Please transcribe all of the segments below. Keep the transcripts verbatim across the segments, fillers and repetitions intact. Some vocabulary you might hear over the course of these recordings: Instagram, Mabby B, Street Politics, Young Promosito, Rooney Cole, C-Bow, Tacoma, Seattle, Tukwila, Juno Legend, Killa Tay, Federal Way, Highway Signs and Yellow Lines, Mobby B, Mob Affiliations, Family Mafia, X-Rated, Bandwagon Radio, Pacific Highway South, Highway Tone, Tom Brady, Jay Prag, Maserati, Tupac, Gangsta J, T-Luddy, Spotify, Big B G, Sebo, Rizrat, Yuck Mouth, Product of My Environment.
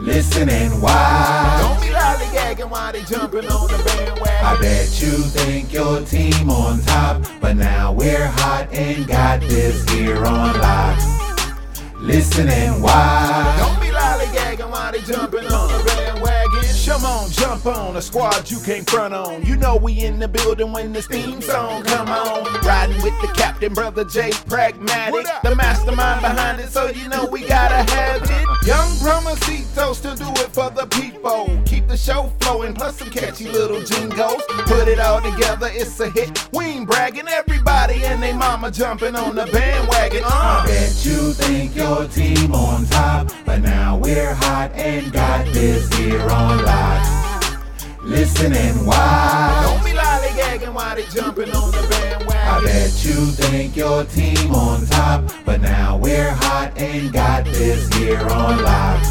Listen and watch. Don't be lollygagging while they jumping on the bandwagon. I bet you think your team on top, but now we're hot and got this here on lock. Listen and watch. Don't be lollygagging while they jumping on the bandwagon. Come on, jump on a squad you can't front on. You know we in the building when this theme song come on. Riding with the captain, brother Jay Pragmatic, the mastermind behind it, so you know we gotta have it. Young Promosito still do it for the people. Keep the show flowing, plus some catchy little jingles. Put it all together, it's a hit. We ain't bragging, everybody and they mama jumping on the bandwagon. Uh. I bet you think your team on top, but now we're hot and got this here on live. Listen and watch. Don't be lollygagging while they jumping on the bandwagon. I bet you think your team on top, but now we're hot and got this here on lock.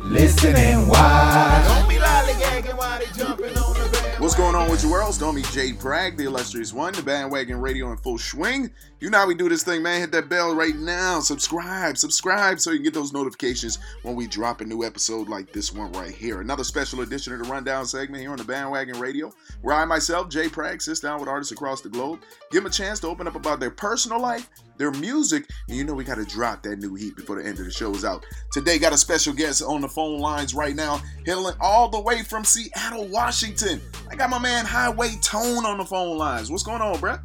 Listen and watch. Don't be lollygagging while they jumping on the bandwagon. What's going on with you worlds? Don't be Jay Prag, the illustrious one, the Bandwagon Radio in full swing. You know how we do this thing, man. Hit that bell right now. Subscribe, subscribe so you can get those notifications when we drop a new episode like this one right here. Another special edition of the Rundown segment here on the Bandwagon Radio, where I myself, Jay Prag, sits down with artists across the globe, give them a chance to open up about their personal life, their music, and you know we got to drop that new heat before the end of the show is out. Today, got a special guest on the phone lines right now, hailing all the way from Seattle, Washington. I got my man Highway Tone on the phone lines. What's going on, bruh?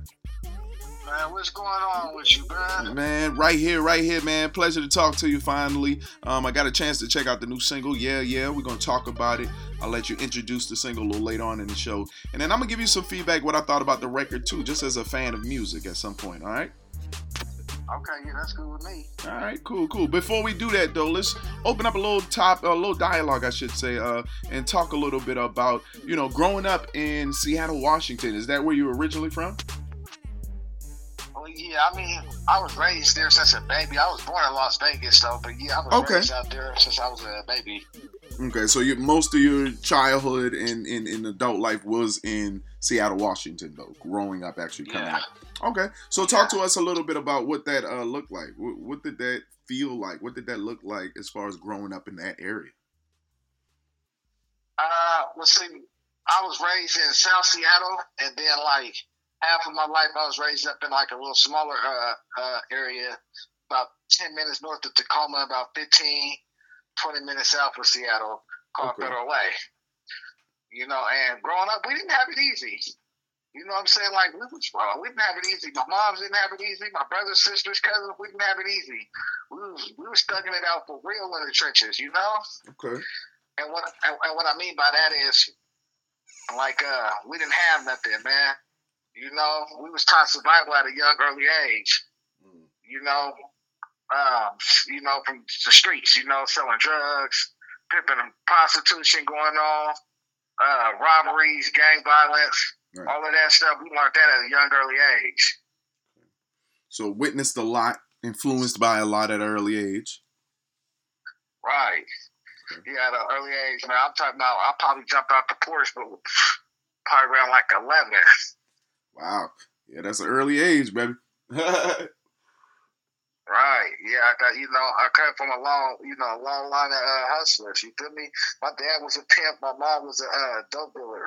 Man, what's going on with you, man? Man, right here, right here, man. Pleasure to talk to you finally. Um, I got a chance to check out the new single, Yeah, Yeah. We're going to talk about it. I'll let you introduce the single a little later on in the show. And then I'm going to give you some feedback, what I thought about the record, too, just as a fan of music at some point, all right? Okay, yeah, that's good with me. All right, cool, cool. Before we do that, though, let's open up a little top, a little dialogue, I should say, uh, and talk a little bit about, you know, growing up in Seattle, Washington. Is that where you were originally from? Yeah, I mean, I was raised there since a baby. I was born in Las Vegas, though, but yeah, I was okay. raised out there since I was a baby. Okay, so you, most of your childhood and, and, and adult life was in Seattle, Washington, though, growing up, actually coming yeah. up. Okay, so yeah. talk to us a little bit about what that uh, looked like. What, what did that feel like? What did that look like as far as growing up in that area? Uh, well, see, I was raised in South Seattle, and then, like, half of my life, I was raised up in like a little smaller uh, uh, area, about ten minutes north of Tacoma, about fifteen, twenty minutes south of Seattle, called okay. Federal Way. You know, and growing up, we didn't have it easy. You know what I'm saying? Like, we, was, we didn't have it easy. My moms didn't have it easy. My brothers, sisters, cousins, we didn't have it easy. We was, we were stugging it out for real in the trenches, you know? Okay. And what, and, and what I mean by that is, like, uh, we didn't have nothing, man. You know, we was taught survival at a young, early age. You know, um, you know, from the streets. You know, selling drugs, pimping, prostitution going on, uh, robberies, gang violence, right. all of that stuff. We learned that at a young, early age. So witnessed a lot, influenced by a lot at an early age. Right. Okay. Yeah, at an early age, man. I'm talking about. I probably jumped out the porch, but probably around like eleven. Wow. Yeah, that's an early age, baby. Right. Yeah, I got, you know, I come from a long, you know, a long line of uh, hustlers. You feel me? My dad was a pimp. My mom was a uh, dope dealer.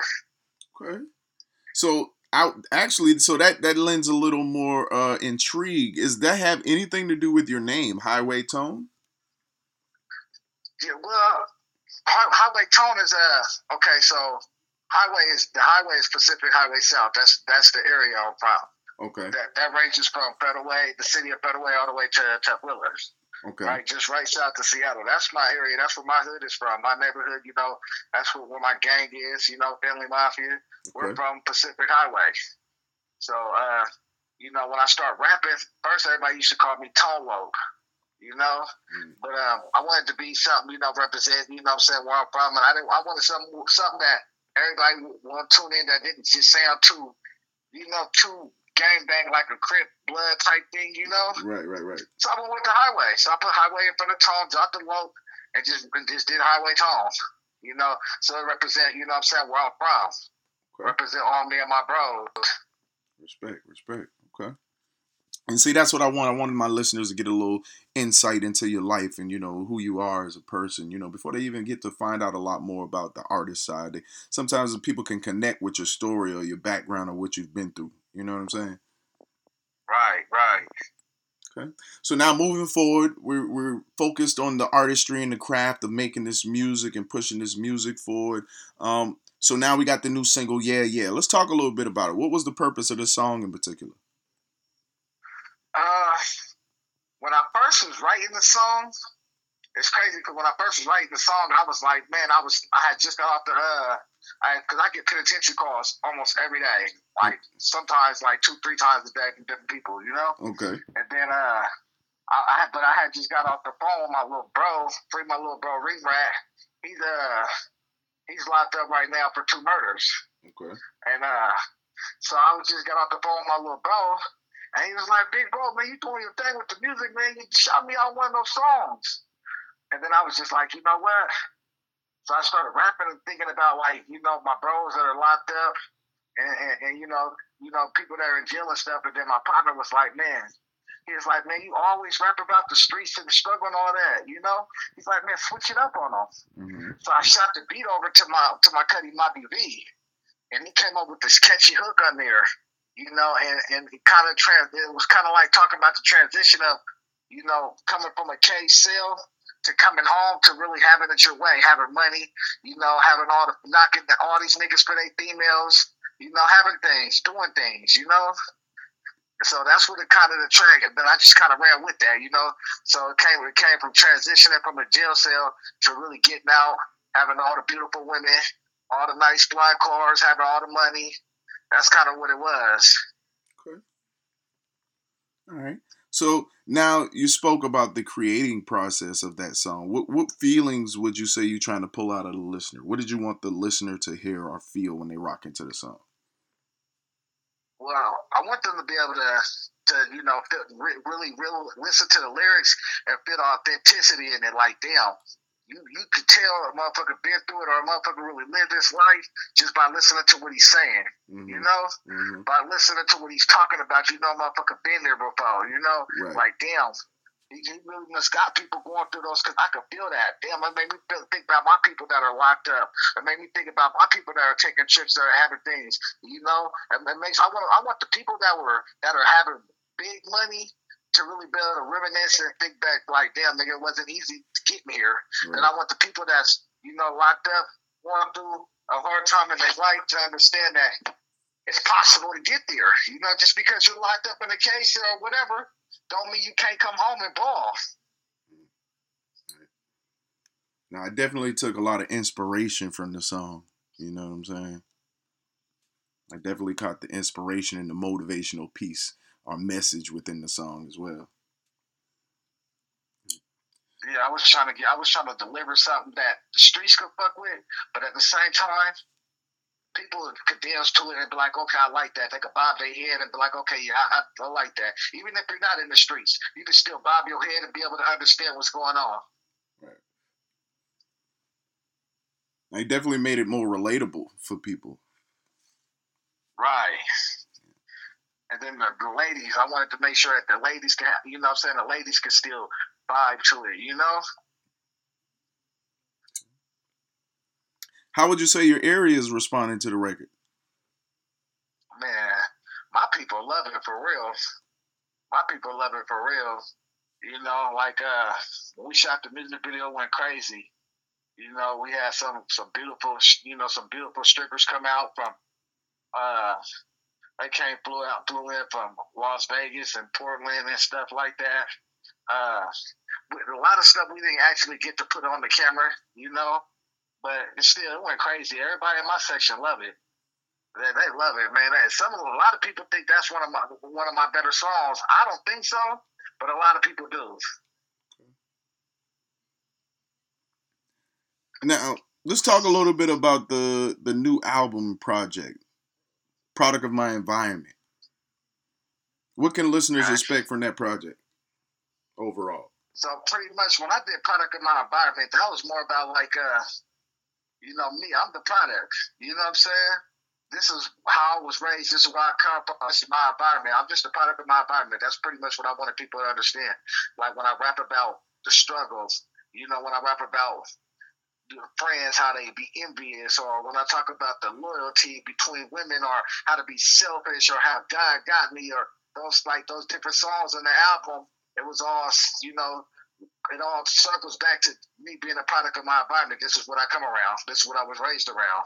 Okay. So, I, actually, so that, that lends a little more uh, intrigue. Does that have anything to do with your name, Highway Tone? Yeah, well, Hi- Highway Tone is, uh, okay, so... Highway is the highway is Pacific Highway South. That's that's the area I'm from. Okay. That that ranges from Federal Way, the city of Federal Way, all the way to Tukwila. Okay. Right, just right south of Seattle. That's my area. That's where my hood is from. My neighborhood, you know, that's where, where my gang is. You know, Family Mafia. Okay. We're from Pacific Highway. So, uh, you know, when I start rapping, first everybody used to call me Tone Woke. you know. Mm. But um, I wanted to be something, you know, represent, you know what I'm saying, where I'm from. And I, didn't, I wanted something, something that everybody want to tune in that didn't just sound too, you know, too gangbang, like a Crip blood type thing, you know. Right, right, right. So I went with the Highway. So I put Highway in front of Tone, dropped the low, and just, and just did Highway Tone, you know. So it represent, you know what I'm saying, where I'm from. Okay. Represent all me and my bros. Respect, respect. Okay. And see, that's what I want. I wanted my listeners to get a little insight into your life and, you know, who you are as a person, you know, before they even get to find out a lot more about the artist side. They, sometimes people can connect with your story or your background or what you've been through. You know what I'm saying? Right, right. Okay. So now moving forward, we're, we're focused on the artistry and the craft of making this music and pushing this music forward. Um, so now we got the new single, Yeah, Yeah. Let's talk a little bit about it. What was the purpose of this song in particular? Uh, when I first was writing the song, it's crazy because when I first was writing the song, I was like, man, I was, I had just got off the, uh, I, cause I get penitentiary calls almost every day. Like sometimes like two, three times a day from different people, you know? Okay. And then, uh, I, I but I had just got off the phone with my little bro, free my little bro, Rizrat. He's, uh, he's locked up right now for two murders. Okay. And, uh, so I was just got off the phone with my little bro. And he was like, big bro, man, you doing your thing with the music, man. You shot me on one of those songs. And then I was just like, you know what? So I started rapping and thinking about, like, you know, my bros that are locked up and, and, and you know, you know, people that are in jail and stuff. And then my partner was like, man, he was like, man, you always rap about the streets and the struggle and all that, you know? He's like, man, switch it up on them. Mm-hmm. So I shot the beat over to my to my cutty Mabby B. And he came up with this catchy hook on there. You know, and, and it kind of trans- it was kind of like talking about the transition of, you know, coming from a cage cell to coming home to really having it your way, having money, you know, having all the knocking the, all these niggas for their females, you know, having things, doing things, you know. So that's what it kind of the track, and then I just kind of ran with that, you know. So it came, it came from transitioning from a jail cell to really getting out, having all the beautiful women, all the nice fly cars, having all the money. That's kind of what it was. Okay. All right. So now you spoke about the creating process of that song. What what feelings would you say you're trying to pull out of the listener? What did you want the listener to hear or feel when they rock into the song? Well, I want them to be able to, to you know, feel, re- really real, listen to the lyrics and feel authenticity in it. Like, damn, you, you could tell a motherfucker been through it or a motherfucker really lived his life just by listening to what he's saying, mm-hmm. you know? Mm-hmm. By listening to what he's talking about, you know, a motherfucker been there before, you know? Right. Like, damn, he, he really must got people going through those because I could feel that. Damn, it made me feel, think about my people that are locked up. It made me think about my people that are taking trips, that are having things, you know? And it makes, I want I want the people that were that are having big money to really be able to reminisce and think back like, damn, nigga, it wasn't easy to get me here. Right. And I want the people that's, you know, locked up, going through a hard time in their life to understand that it's possible to get there. You know, just because you're locked up in a case or whatever, don't mean you can't come home and ball. Now, I definitely took a lot of inspiration from the song. You know what I'm saying? I definitely caught the inspiration and the motivational piece. Our message within the song as well. Yeah, I was trying to get, I was trying to deliver something that the streets could fuck with, but at the same time, people could dance to it and be like, okay, I like that. They could bob their head and be like, okay, yeah, I, I, I like that. Even if you're not in the streets, you can still bob your head and be able to understand what's going on. Right. They definitely made it more relatable for people. Right. And then the, the ladies, I wanted to make sure that the ladies can, have, you know what I'm saying, the ladies can still vibe to it, you know? How would you say your area is responding to the record? Man, my people love it for real. My people love it for real. You know, like, uh, when we shot the music video, it went crazy. You know, we had some, some beautiful, you know, some beautiful strippers come out from, uh... They came, flew out, flew in from Las Vegas and Portland and stuff like that. Uh, a lot of stuff we didn't actually get to put on the camera, you know. But it still, it went crazy. Everybody in my section loved it. They, they love it, man. They, some of, a lot of people think that's one of my one of my better songs. I don't think so, but a lot of people do. Now, let's talk a little bit about the, the new album project, Product of My Environment. What can listeners Gosh. expect from that project overall? So pretty much when I did Product of My Environment, that was more about like, uh, you know, me, I'm the product. You know what I'm saying? This is how I was raised. This is where I come from. This is my environment. I'm just a product of my environment. That's pretty much what I wanted people to understand. Like when I rap about the struggles, you know, when I rap about your friends, how they be envious, or when I talk about the loyalty between women, or how to be selfish, or how God got me, or those like those different songs on the album, it was all, you know, it all circles back to me being a product of my environment. This is what I come around. This is what I was raised around.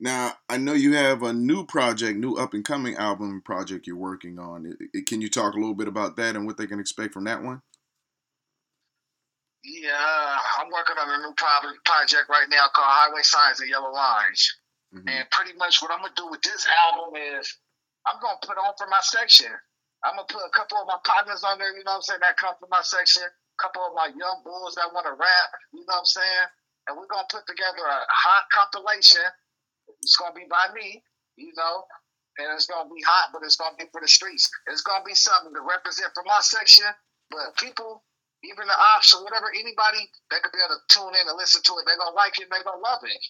Now, I know you have a new project, new up-and-coming album project you're working on. It, it, can you talk a little bit about that and what they can expect from that one? Yeah, I'm working on a new pro- project right now called Highway Signs and Yellow Lines. Mm-hmm. And pretty much what I'm going to do with this album is I'm going to put on for my section. I'm going to put a couple of my partners on there, you know what I'm saying, that come from my section, a couple of my young bulls that want to rap, you know what I'm saying? And we're going to put together a hot compilation. It's going to be by me, you know, and it's going to be hot, but it's going to be for the streets. It's going to be something to represent for my section, but people, even the ops or whatever, anybody that could be able to tune in and listen to it, they're going to like it and they're going to love it.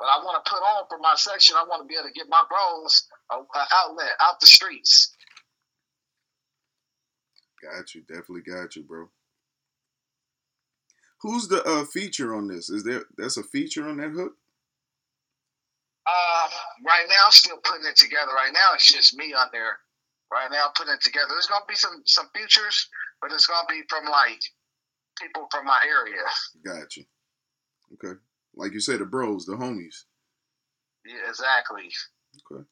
But I want to put on for my section, I want to be able to get my bros an outlet out the streets. Got you. Definitely got you, bro. Who's the uh, feature on this? Is there that's a feature on that hook? Uh, right now, I'm still putting it together. Right now, it's just me on there. Right now, I'm putting it together. There's gonna be some some features, but it's gonna be from like people from my area. Gotcha. Okay, like you said, the bros, the homies. Yeah, exactly. Okay.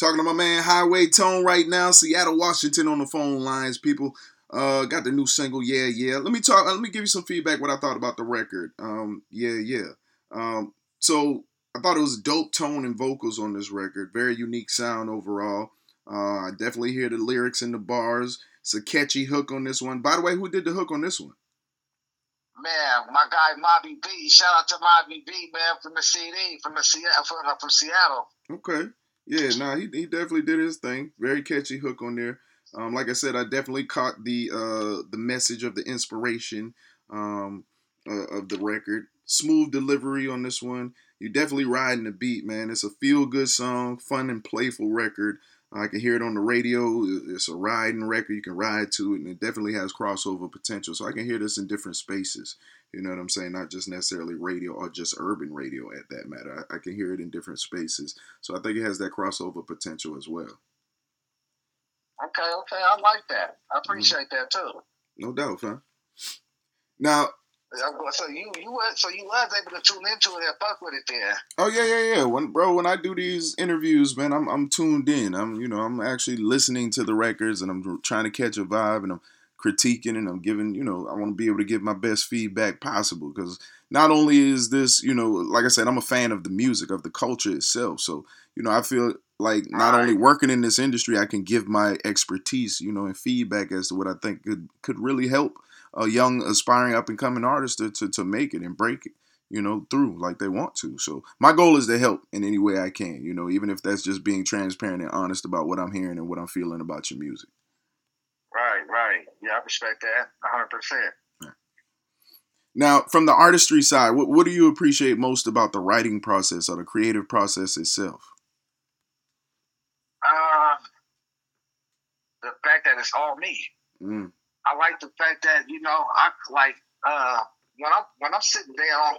Talking to my man Highway Tone right now, Seattle, Washington, on the phone lines, people. Uh, got the new single, yeah, yeah. Let me talk. Let me give you some feedback. What I thought about the record, um, yeah, yeah. Um, so I thought it was dope tone and vocals on this record. Very unique sound overall. Uh, I definitely hear the lyrics and the bars. It's a catchy hook on this one. By the way, who did the hook on this one? Man, my guy Mobby B. Shout out to Mobby B, man, from the C D, from the Seattle, from, uh, from Seattle. Okay, yeah, nah, he he definitely did his thing. Very catchy hook on there. Um, like I said, I definitely caught the uh, the message of the inspiration um, uh, of the record. Smooth delivery on this one. You're definitely riding the beat, man. It's a feel-good song, fun and playful record. I can hear it on the radio. It's a riding record. You can ride to it, and it definitely has crossover potential. So I can hear this in different spaces. You know what I'm saying? Not just necessarily radio or just urban radio at that matter. I, I can hear it in different spaces. So I think it has that crossover potential as well. Okay, okay, I like that. I appreciate mm. that too. No doubt, huh? Now, so you you were, so you was able to tune into it and fuck with it then. Oh yeah, yeah, yeah. When bro, when I do these interviews, man, I'm I'm tuned in. I'm you know I'm actually listening to the records and I'm trying to catch a vibe and I'm critiquing and I'm giving you know I want to be able to give my best feedback possible because not only is this you know like I said I'm a fan of the music of the culture itself, so you know I feel. Like, not only working in this industry, I can give my expertise, you know, and feedback as to what I think could, could really help a young, aspiring, up-and-coming artist to, to, to make it and break it, you know, through like they want to. So my goal is to help in any way I can, you know, even if that's just being transparent and honest about what I'm hearing and what I'm feeling about your music. Right, right. Yeah, I respect that one hundred percent. Now, from the artistry side, what, what do you appreciate most about the writing process or the creative process itself? Uh, the fact that it's all me. Mm. I like the fact that, you know, I like, uh, when I'm, when I'm sitting down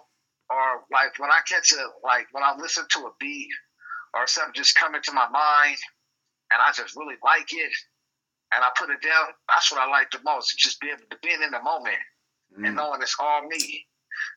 or like when I catch a, like when I listen to a beat or something just coming to my mind and I just really like it and I put it down, that's what I like the most, just being, being in the moment mm. and knowing it's all me.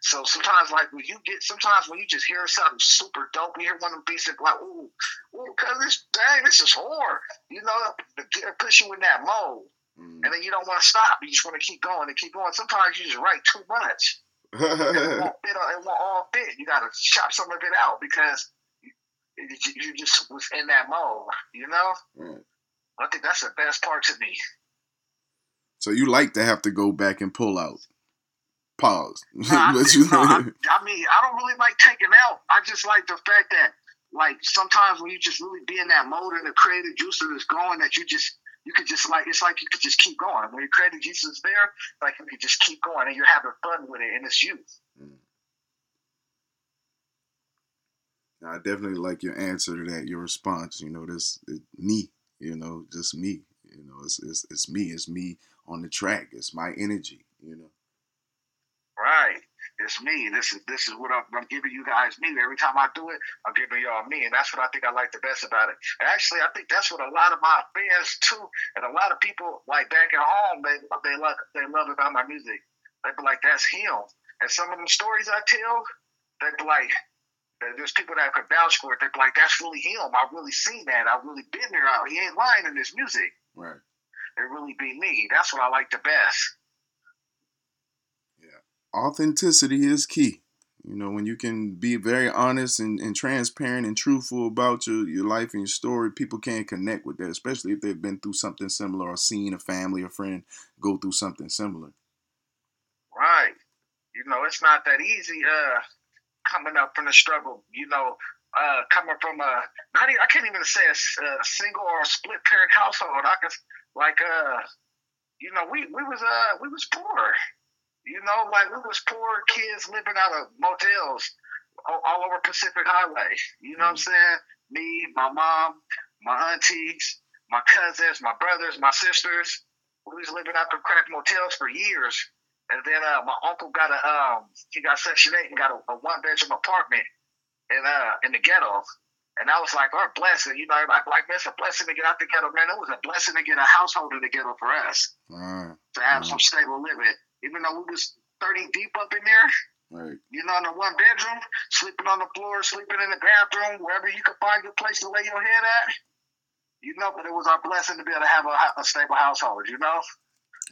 So sometimes, like when you get, sometimes when you just hear something super dope, you hear one of them beats, like, ooh, ooh, cause this dang, this is hard. You know, it, it puts you in that mode, mm. and then you don't want to stop. You just want to keep going and keep going. Sometimes you just write too much. it, won't fit, it won't all fit. You gotta chop some of it out because you, you just was in that mode. You know. Right. I think that's the best part to me. So you like to have to go back and pull out. Pause. No, I, you know. no, I, I mean, I don't really like taking out. I just like the fact that, like, sometimes when you just really be in that mode and the creative juices is going, that you just, you could just, like, it's like you could just keep going. When your creative juices is there, like, you could just keep going and you're having fun with it, and it's you. Mm. I definitely like your answer to that, your response. You know, this it, me, you know, just me. You know, it's, it's it's me. It's me on the track. It's my energy, you know. Right. It's me. This is this is what I'm, I'm giving you guys me. Every time I do it, I'm giving y'all me. And that's what I think I like the best about it. And actually, I think that's what a lot of my fans, too, and a lot of people, like, back at home, they they love, they love about my music. They be like, that's him. And some of the stories I tell, they be like, there's people that could vouch for it. They're like, that's really him. I've really seen that. I've really been there. He ain't lying in his music. Right. It really be me. That's what I like the best. Yeah. Authenticity is key. You know, when you can be very honest and, and transparent and truthful about your, your life and your story, people can connect with that, especially if they've been through something similar or seen a family or friend go through something similar. Right. You know, it's not that easy. Uh, coming up from the struggle, you know, uh, coming from a, not even, I can't even say a, a single or a split parent household. I can, like, uh, you know, we, we was, uh, we was poor, you know, like we was poor kids living out of motels all, all over Pacific Highway. You know what I'm saying? Me, my mom, my aunties, my cousins, my brothers, my sisters, we was living out of crack motels for years. And then uh, my uncle got a um, he got Section eight and got a, a one bedroom apartment in uh in the ghetto, and I was like, "Oh, blessing!" You know, like like man, it's a blessing to get out the ghetto, man. It was a blessing to get a household in the ghetto for us mm. to have mm. some stable living, even though we was thirty deep up in there. Right. You know, in the one bedroom, sleeping on the floor, sleeping in the bathroom, wherever you could find your place to lay your head at. You know, but it was our blessing to be able to have a, a stable household. You know.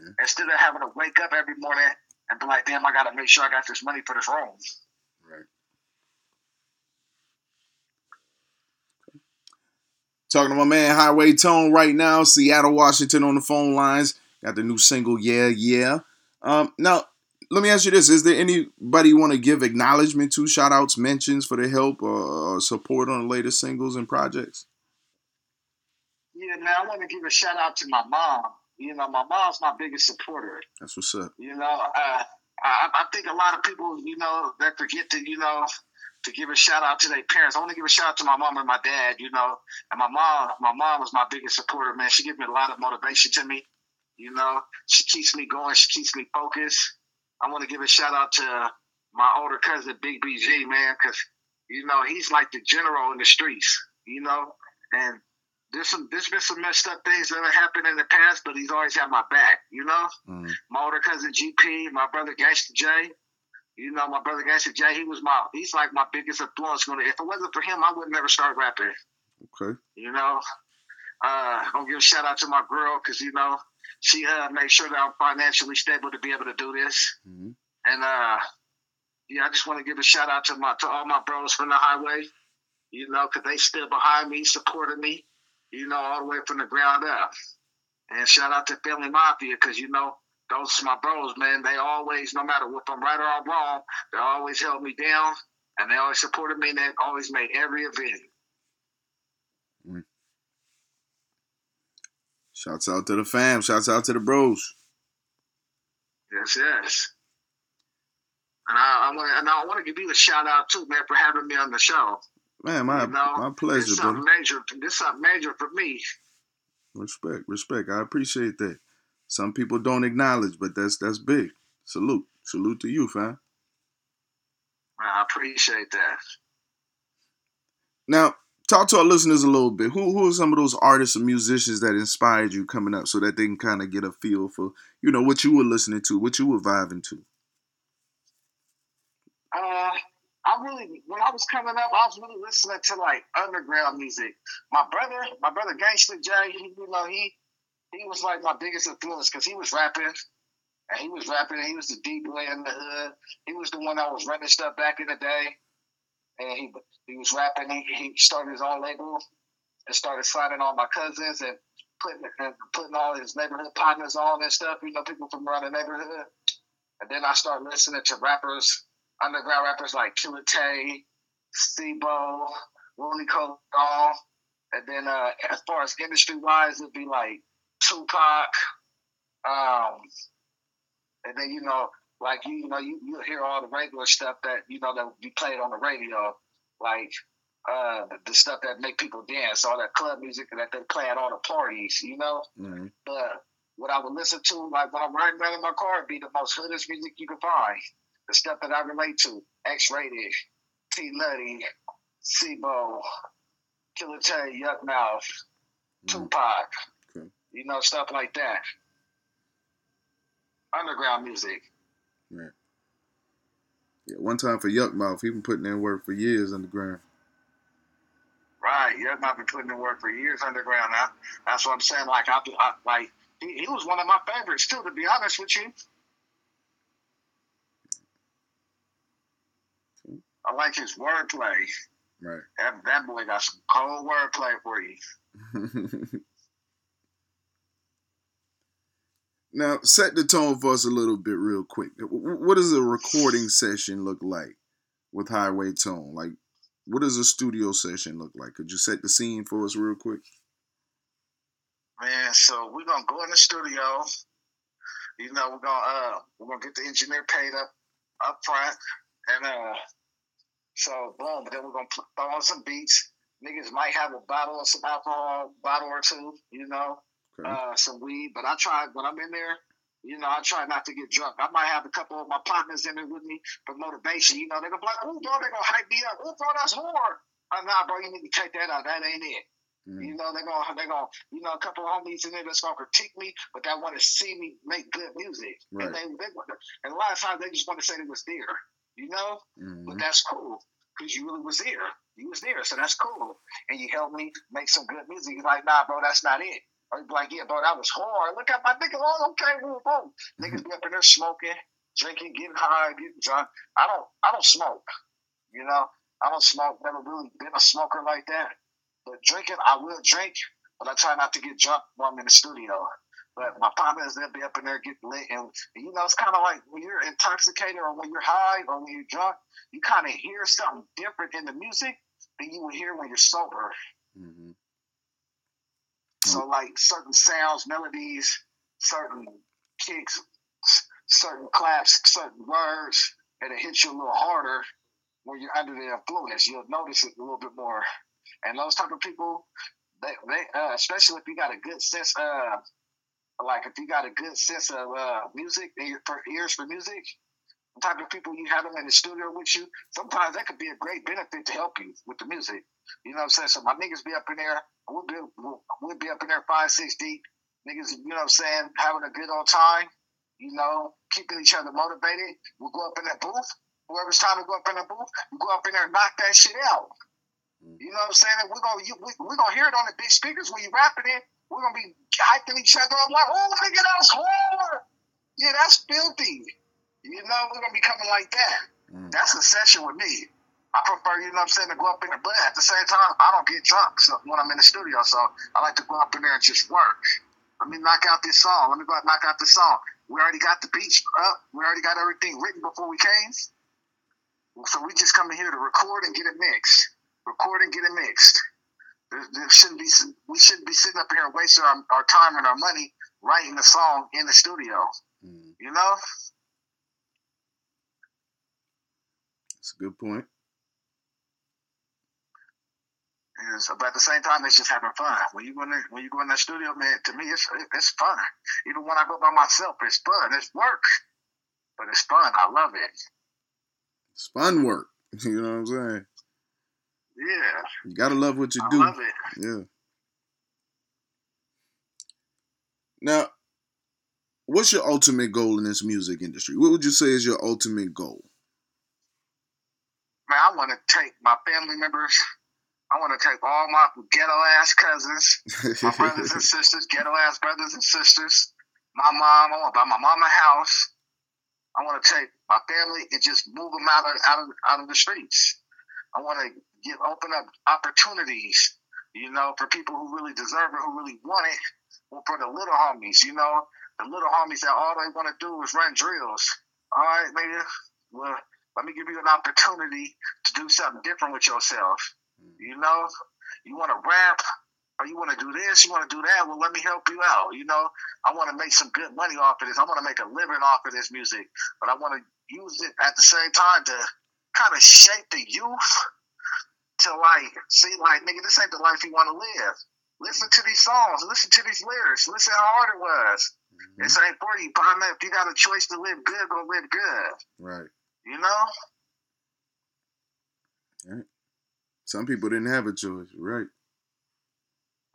Yeah. Instead of having to wake up every morning and be like, damn, I got to make sure I got this money for this room. Right. Talking to my man Highway Tone right now, Seattle, Washington on the phone lines. Got the new single, Yeah, Yeah. Um, now, let me ask you this. Is there anybody you want to give acknowledgement to, shout-outs, mentions for the help or, or support on the latest singles and projects? Yeah, man, I want to give a shout-out to my mom. You know, my mom's my biggest supporter. That's what's up. You know, uh, I, I think a lot of people, you know, that forget to, you know, to give a shout out to their parents. I want to give a shout out to my mom and my dad, you know. And my mom, my mom was my biggest supporter, man. She gave me a lot of motivation to me. You know, she keeps me going. She keeps me focused. I want to give a shout out to my older cousin, Big B G, man, because, you know, he's like the general in the streets, you know, and There's some, there's been some messed up things that have happened in the past, but he's always had my back, you know? Mm-hmm. My older cousin G P, my brother Gangsta J, you know, my brother Gangsta J, he was my, he's like my biggest influence. If it wasn't for him, I would never start rapping. Okay. You know? Uh, I'm going to give a shout out to my girl, because, you know, she uh, made sure that I'm financially stable to be able to do this. Mm-hmm. And, uh, yeah, I just want to give a shout out to my, to all my bros from the highway, you know, because they still behind me, supporting me. You know, all the way from the ground up. And shout out to Family Mafia, because, you know, those are my bros, man. They always, no matter if I'm right or I'm wrong, they always held me down, and they always supported me, and they always made every event. Mm. Shouts out to the fam. Shouts out to the bros. Yes, yes. And I, I want, and I want to give you a shout out, too, man, for having me on the show. Man, my, you know, my pleasure, this brother. Major, this is something major for me. Respect, respect. I appreciate that. Some people don't acknowledge, but that's that's big. Salute. Salute to you, fam. I appreciate that. Now, talk to our listeners a little bit. Who who are some of those artists or musicians that inspired you coming up so that they can kind of get a feel for, you know, what you were listening to, what you were vibing to? Uh... I really, when I was coming up, I was really listening to, like, underground music. My brother, my brother Gangsta J, he, you know, he he was, like, my biggest influence because he was rapping, and he was rapping, and he was the D-boy in the hood. He was the one that was running stuff back in the day, and he he was rapping. He, he started his own label and started signing all my cousins and putting and putting all his neighborhood partners on and stuff, you know, people from around the neighborhood. And then I start listening to rappers, underground rappers like Killa Tay, C-Bow, Rooney Cole, all. And then uh, as far as industry-wise, it'd be like Tupac. Um, and then, you know, like, you, you know, you, you'll hear all the regular stuff that, you know, that you played on the radio, like uh, the stuff that make people dance, all that club music that they play at all the parties, you know? Mm-hmm. But what I would listen to, like when I'm riding around in my car, it'd be the most hoodish music you could find. The stuff that I relate to, X-Rated, T-Luddy, Sebo, Killa Tay, Yuck Mouth, mm-hmm. Tupac, okay. You know, stuff like that. Underground music. Right. Yeah, one time for Yuck Mouth, he been putting in work for years underground. Right, Yuck Mouth been putting in work for years underground. I, that's what I'm saying. Like, I, I like he, he was one of my favorites too, to be honest with you. Okay. I like his wordplay. Right. That, that boy got some cold wordplay for you. Now, set the tone for us a little bit real quick. What does a recording session look like with Highway Tone? Like, what does a studio session look like? Could you set the scene for us real quick? Man, so we're going to go in the studio. You know, we're going uh, we're gonna get the engineer paid up, up front. And uh, so, boom, then we're going to throw on some beats. Niggas might have a bottle of some alcohol, bottle or two, you know. Okay. Uh, some weed, but I try when I'm in there, you know, I try not to get drunk. I might have a couple of my partners in there with me for motivation. You know, they're gonna be like, "Oh, bro, they're gonna hype me up. Oh, bro, that's hard." I'm not, bro. You need to take that out. That ain't it. Mm. You know, they're gonna, they're gonna, you know, a couple of homies in there that's gonna critique me, but that want to see me make good music. Right. And they, they wanna, and a lot of times they just want to say they was there. You know, mm-hmm. But that's cool because you really was there. You was there, so that's cool. And you helped me make some good music. You're like, "Nah, bro, that's not it." I'd be like, "Yeah, bro, that was hard. Look at my nigga. Oh, okay, boom, boom." Niggas be up in there smoking, drinking, getting high, getting drunk. I don't, I don't smoke. You know, I don't smoke. Never really been a smoker like that. But drinking, I will drink, but I try not to get drunk while I'm in the studio. But my partners, they'll be up in there getting lit, and you know, it's kind of like when you're intoxicated or when you're high or when you're drunk, you kind of hear something different in the music than you would hear when you're sober. Mm-hmm. So, like, certain sounds, melodies, certain kicks, certain claps, certain words, and it hits you a little harder when you're under the influence. You'll notice it a little bit more. And those type of people, they, they uh, especially if you got a good sense of, like, if you got a good sense of uh, music, and your ears for music, the type of people you have them in the studio with you, sometimes that could be a great benefit to help you with the music. You know what I'm saying? So my niggas be up in there. We'll be, we'll, we'll be up in there five, six deep. Niggas, you know what I'm saying, having a good old time, you know, keeping each other motivated. We'll go up in that booth. Whoever's time to go up in that booth, we'll go up in there and knock that shit out. You know what I'm saying? And we're going to we, we're gonna hear it on the big speakers when you're rapping it. We're going to be hyping each other up like, "Oh, nigga, that was hard. Yeah, that's filthy." You know, we're going to be coming like that. Mm. That's a session with me. I prefer, you know what I'm saying, to go up in there. But at the same time, I don't get drunk so, when I'm in the studio. So I like to go up in there and just work. Let me knock out this song. Let me go out and knock out this song. We already got the beats up. We already got everything written before we came. So we just come in here to record and get it mixed. Record and get it mixed. There, there shouldn't be, we shouldn't be sitting up here wasting our, our time and our money writing a song in the studio. Mm. You know? That's a good point. But at the same time, it's just having fun. When you go in there, when you go in that studio, man, to me, it's it's fun. Even when I go by myself, it's fun. It's work, but it's fun. I love it. It's fun work. You know what I'm saying? Yeah. You gotta love what you I do. I love it. Yeah. Now, what's your ultimate goal in this music industry? What would you say is your ultimate goal? Man, I want to take my family members. I want to take all my ghetto-ass cousins, my brothers and sisters, ghetto-ass brothers and sisters, my mom. I want to buy my mama a house. I want to take my family and just move them out of, out of, out of the streets. I want to give, open up opportunities you know, for people who really deserve it, who really want it, well, for the little homies, you know, the little homies that all they want to do is run drills. All right, nigga, well, let me give you an opportunity to do something different with yourself. You know, you want to rap, or you want to do this, you want to do that, well, let me help you out, you know. I want to make some good money off of this. I want to make a living off of this music, but I want to use it at the same time to kind of shape the youth to, like, see, like, nigga, this ain't the life you want to live. Listen to these songs. Listen to these lyrics. Listen how hard it was. Mm-hmm. This ain't for you, but I mean, if you got a choice to live good, go live good. Right. You know? Right. Some people didn't have a choice. Right.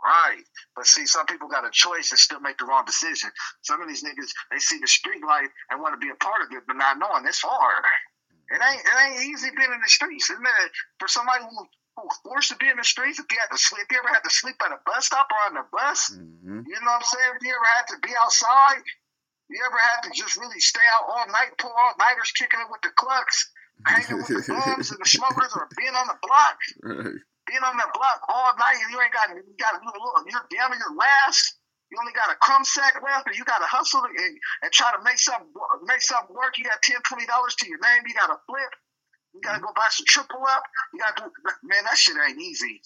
Right. But see, some people got a choice and still make the wrong decision. Some of these niggas, they see the street life and want to be a part of it, but not knowing it's hard. It ain't it ain't easy being in the streets. Isn't it? For somebody who, who forced to be in the streets, if you had to sleep, if you ever had to sleep at a bus stop or on the bus, mm-hmm. you know what I'm saying? If you ever had to be outside, you ever had to just really stay out all night, pull all nighters, kicking it with the clucks, hanging with the bums and the smokers, or being on the block. Right. Being on that block all night and you ain't got, you got to do a little, you're down to your last, you only got a crumb sack left and you got to hustle and, and try to make something, make something work. You got ten dollars, twenty dollars to your name, you got to flip, you got to go buy some triple up, you got to do, man, that shit ain't easy.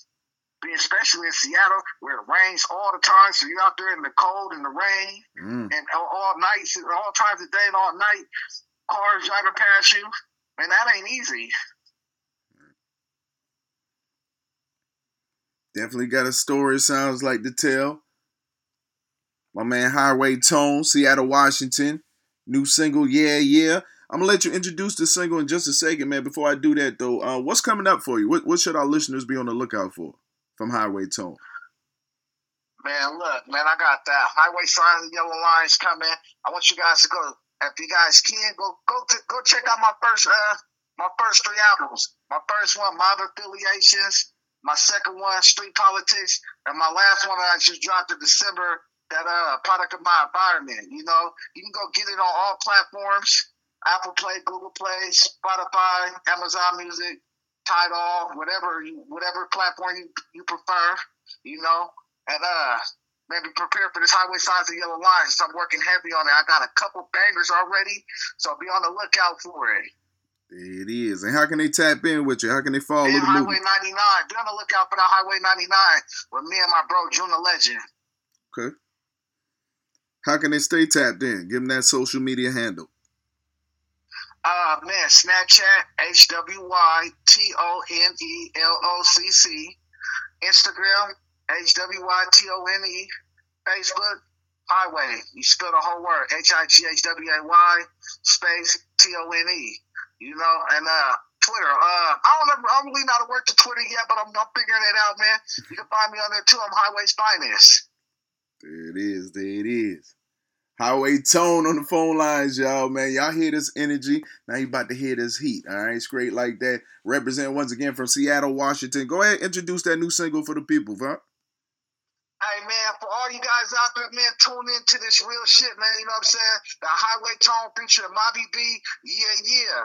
Being especially in Seattle where it rains all the time, so you're out there in the cold and the rain mm. and all, all nights, all times of day and all night, cars driving past you, man, that ain't easy. Definitely got a story, sounds like, to tell. My man Highway Tone, Seattle, Washington. New single, Yeah, Yeah. I'm going to let you introduce the single in just a second, man. Before I do that, though, uh, what's coming up for you? What, what should our listeners be on the lookout for from Highway Tone? Man, look, man, I got that Highway Signs and Yellow Lines coming. I want you guys to go, if you guys can, go go to, go check out my first uh, my first three albums. My first one, Mob Affiliations. My second one, Street Politics, and my last one I just dropped in December, that uh, Product of My Environment. You know, you can go get it on all platforms, Apple Play, Google Play, Spotify, Amazon Music, Tidal, whatever you, whatever platform you, you prefer, you know, and uh, maybe prepare for this Highway Signs and Yellow Lines. I'm working heavy on it. I got a couple bangers already, so be on the lookout for it. It is. And how can they tap in with you? How can they follow the Highway movie? ninety-nine. Be on the lookout for the Highway ninety-nine with me and my bro, Juno Legend. Okay. How can they stay tapped in? Give them that social media handle. Uh, man, Snapchat, H W Y T O N E L O C C. Instagram, H W Y T O N E. Facebook, Highway. You spell the whole word, H I G H W A Y space T O N E. You know, and uh, Twitter. Uh, I don't know, I'm really not aware to Twitter yet, but I'm, I'm figuring it out, man. You can find me on there too. I'm Highway's Finest. There it is. There it is. Highway Tone on the phone lines, y'all, man. Y'all hear this energy. Now you about to hear this heat. All right, it's great like that. Represent once again from Seattle, Washington. Go ahead, introduce that new single for the people, huh? Hey, man, for all you guys out there, man, tune in to this real shit, man. You know what I'm saying? The Highway Tone featuring Mabby B. Yeah, yeah.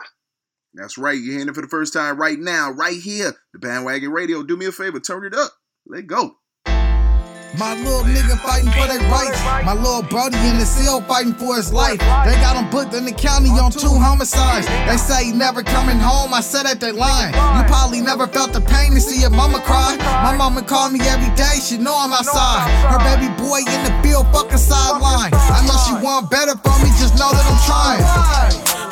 That's right. You're hearing it for the first time right now, right here. The Bandwagon Radio. Do me a favor. Turn it up. Let go. My little nigga fighting for their rights. My little brody in the cell fighting for his life. They got him booked in the county on two homicides. They say he never coming home. I said that they lying. You probably never felt the pain to see your mama cry. My mama called me every day. She know I'm outside. Her baby boy in the field fucking sideline. I know she want better for me. Just know that I'm trying.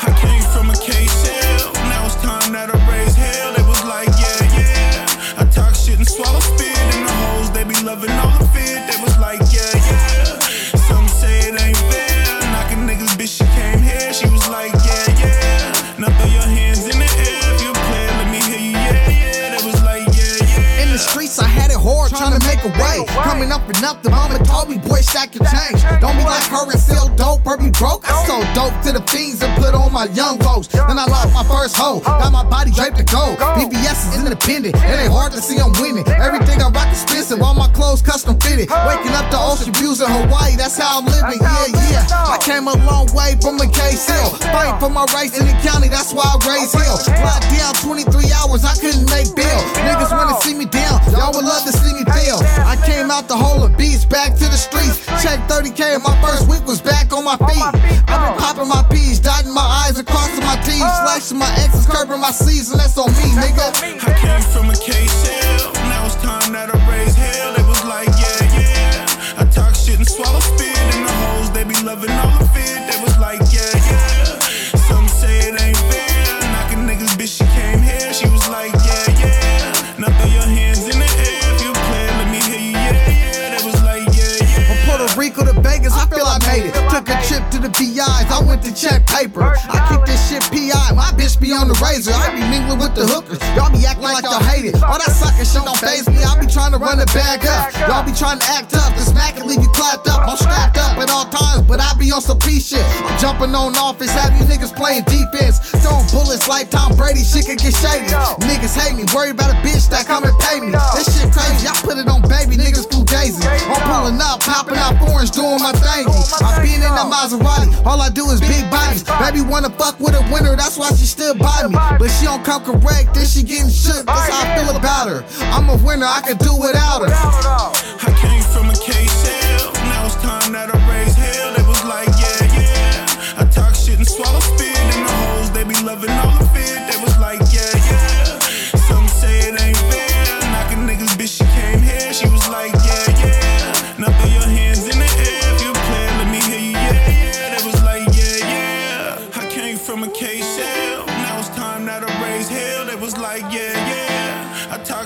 I came from a case cell. Now it's time that I raise hell. It was like yeah, yeah. I talk shit and swallow spit. And the hoes they be loving all the. They was like, yeah, yeah. Some say it ain't fair. Knockin' niggas, bitch, she came here. She was like, yeah, yeah. Now throw your hands in the air. If you play, let me hear you, yeah, yeah. They was like, yeah, yeah. In the streets, I had it hard, trying to make a way. Coming up and up, the mama told me, boy, stack your change. Don't be like her and sell dope or be broke. I sold dope to the fiends and put on my young folks. Then I lost my first hoe, got my body draped in gold. B B S is independent, it ain't hard to see I'm winning. Everything I rock expensive, all my clothes custom fitted. Waking up to ocean views in Hawaii, that's how I'm living. Yeah, yeah. I came Came a long way from a case hill. Fight for my rights in the county, that's why I raise hell. Locked down twenty-three hours, I couldn't make bail. Niggas wanna see me down, y'all would love to see me fail. I came out the hole of beats, back to the streets. Checked thirty K in my first week, was back on my feet. I've been popping my P's, dotting my I's and crossing my T's. Slashing my X's, curbing my C's, and that's on me, nigga. I came from a case hill, now it's time that I raise hell. It was like, yeah, yeah. I talk shit and swallow spit, and the hoes, they be loving all of it. They was like, yeah, yeah. Some say it ain't fair. Knocking niggas, bitch, she came here. She was like, yeah, yeah. Now throw your hands in the air. If you play, let me hear you, yeah, yeah. They was like, yeah, yeah. From Puerto Rico to Vegas, I feel I made it. Took a trip to the V I's, I went to check paper. I kicked this shit P I, my bitch be on the razor. I be mingling with the hookers, y'all be acting like y'all hate it. All that sucking shit don't faze me, I be trying to run it back up. Y'all be trying to act up, this Mac can leave you clapped up. I'm strapped up at all times, but I be on some P shit. I'm jumping on offense, have you niggas playing defense. Throwing bullets like Tom Brady, shit can get shady. Niggas hate me, worry about a bitch that come and pay me. This shit crazy, I put it on baby, niggas flew daisy. I'm pulling up, popping out orange, doing my thing. I been in the Maserati, all I do is big bodies. Baby wanna fuck with a winner, that's why she stood by me. But she don't come correct, then she getting shook. That's how I feel about her. I'm a winner, I can do without her. I came from a case hill, now it's time that I raise hell. It was like, yeah, yeah. I talk shit and swallow spit, and the hoes, they be loving all of it. They was like, yeah, yeah. Some say it ain't fair. Knocking niggas, bitch, she came here. She was like, yeah, yeah. Now throw your hands in the air.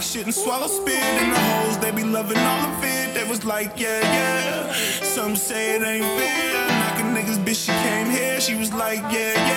Shit and swallow spit, and the hoes, they be loving all of it. They was like, yeah, yeah. Some say it ain't fair. Knocking niggas, bitch, she came here. She was like, yeah, yeah.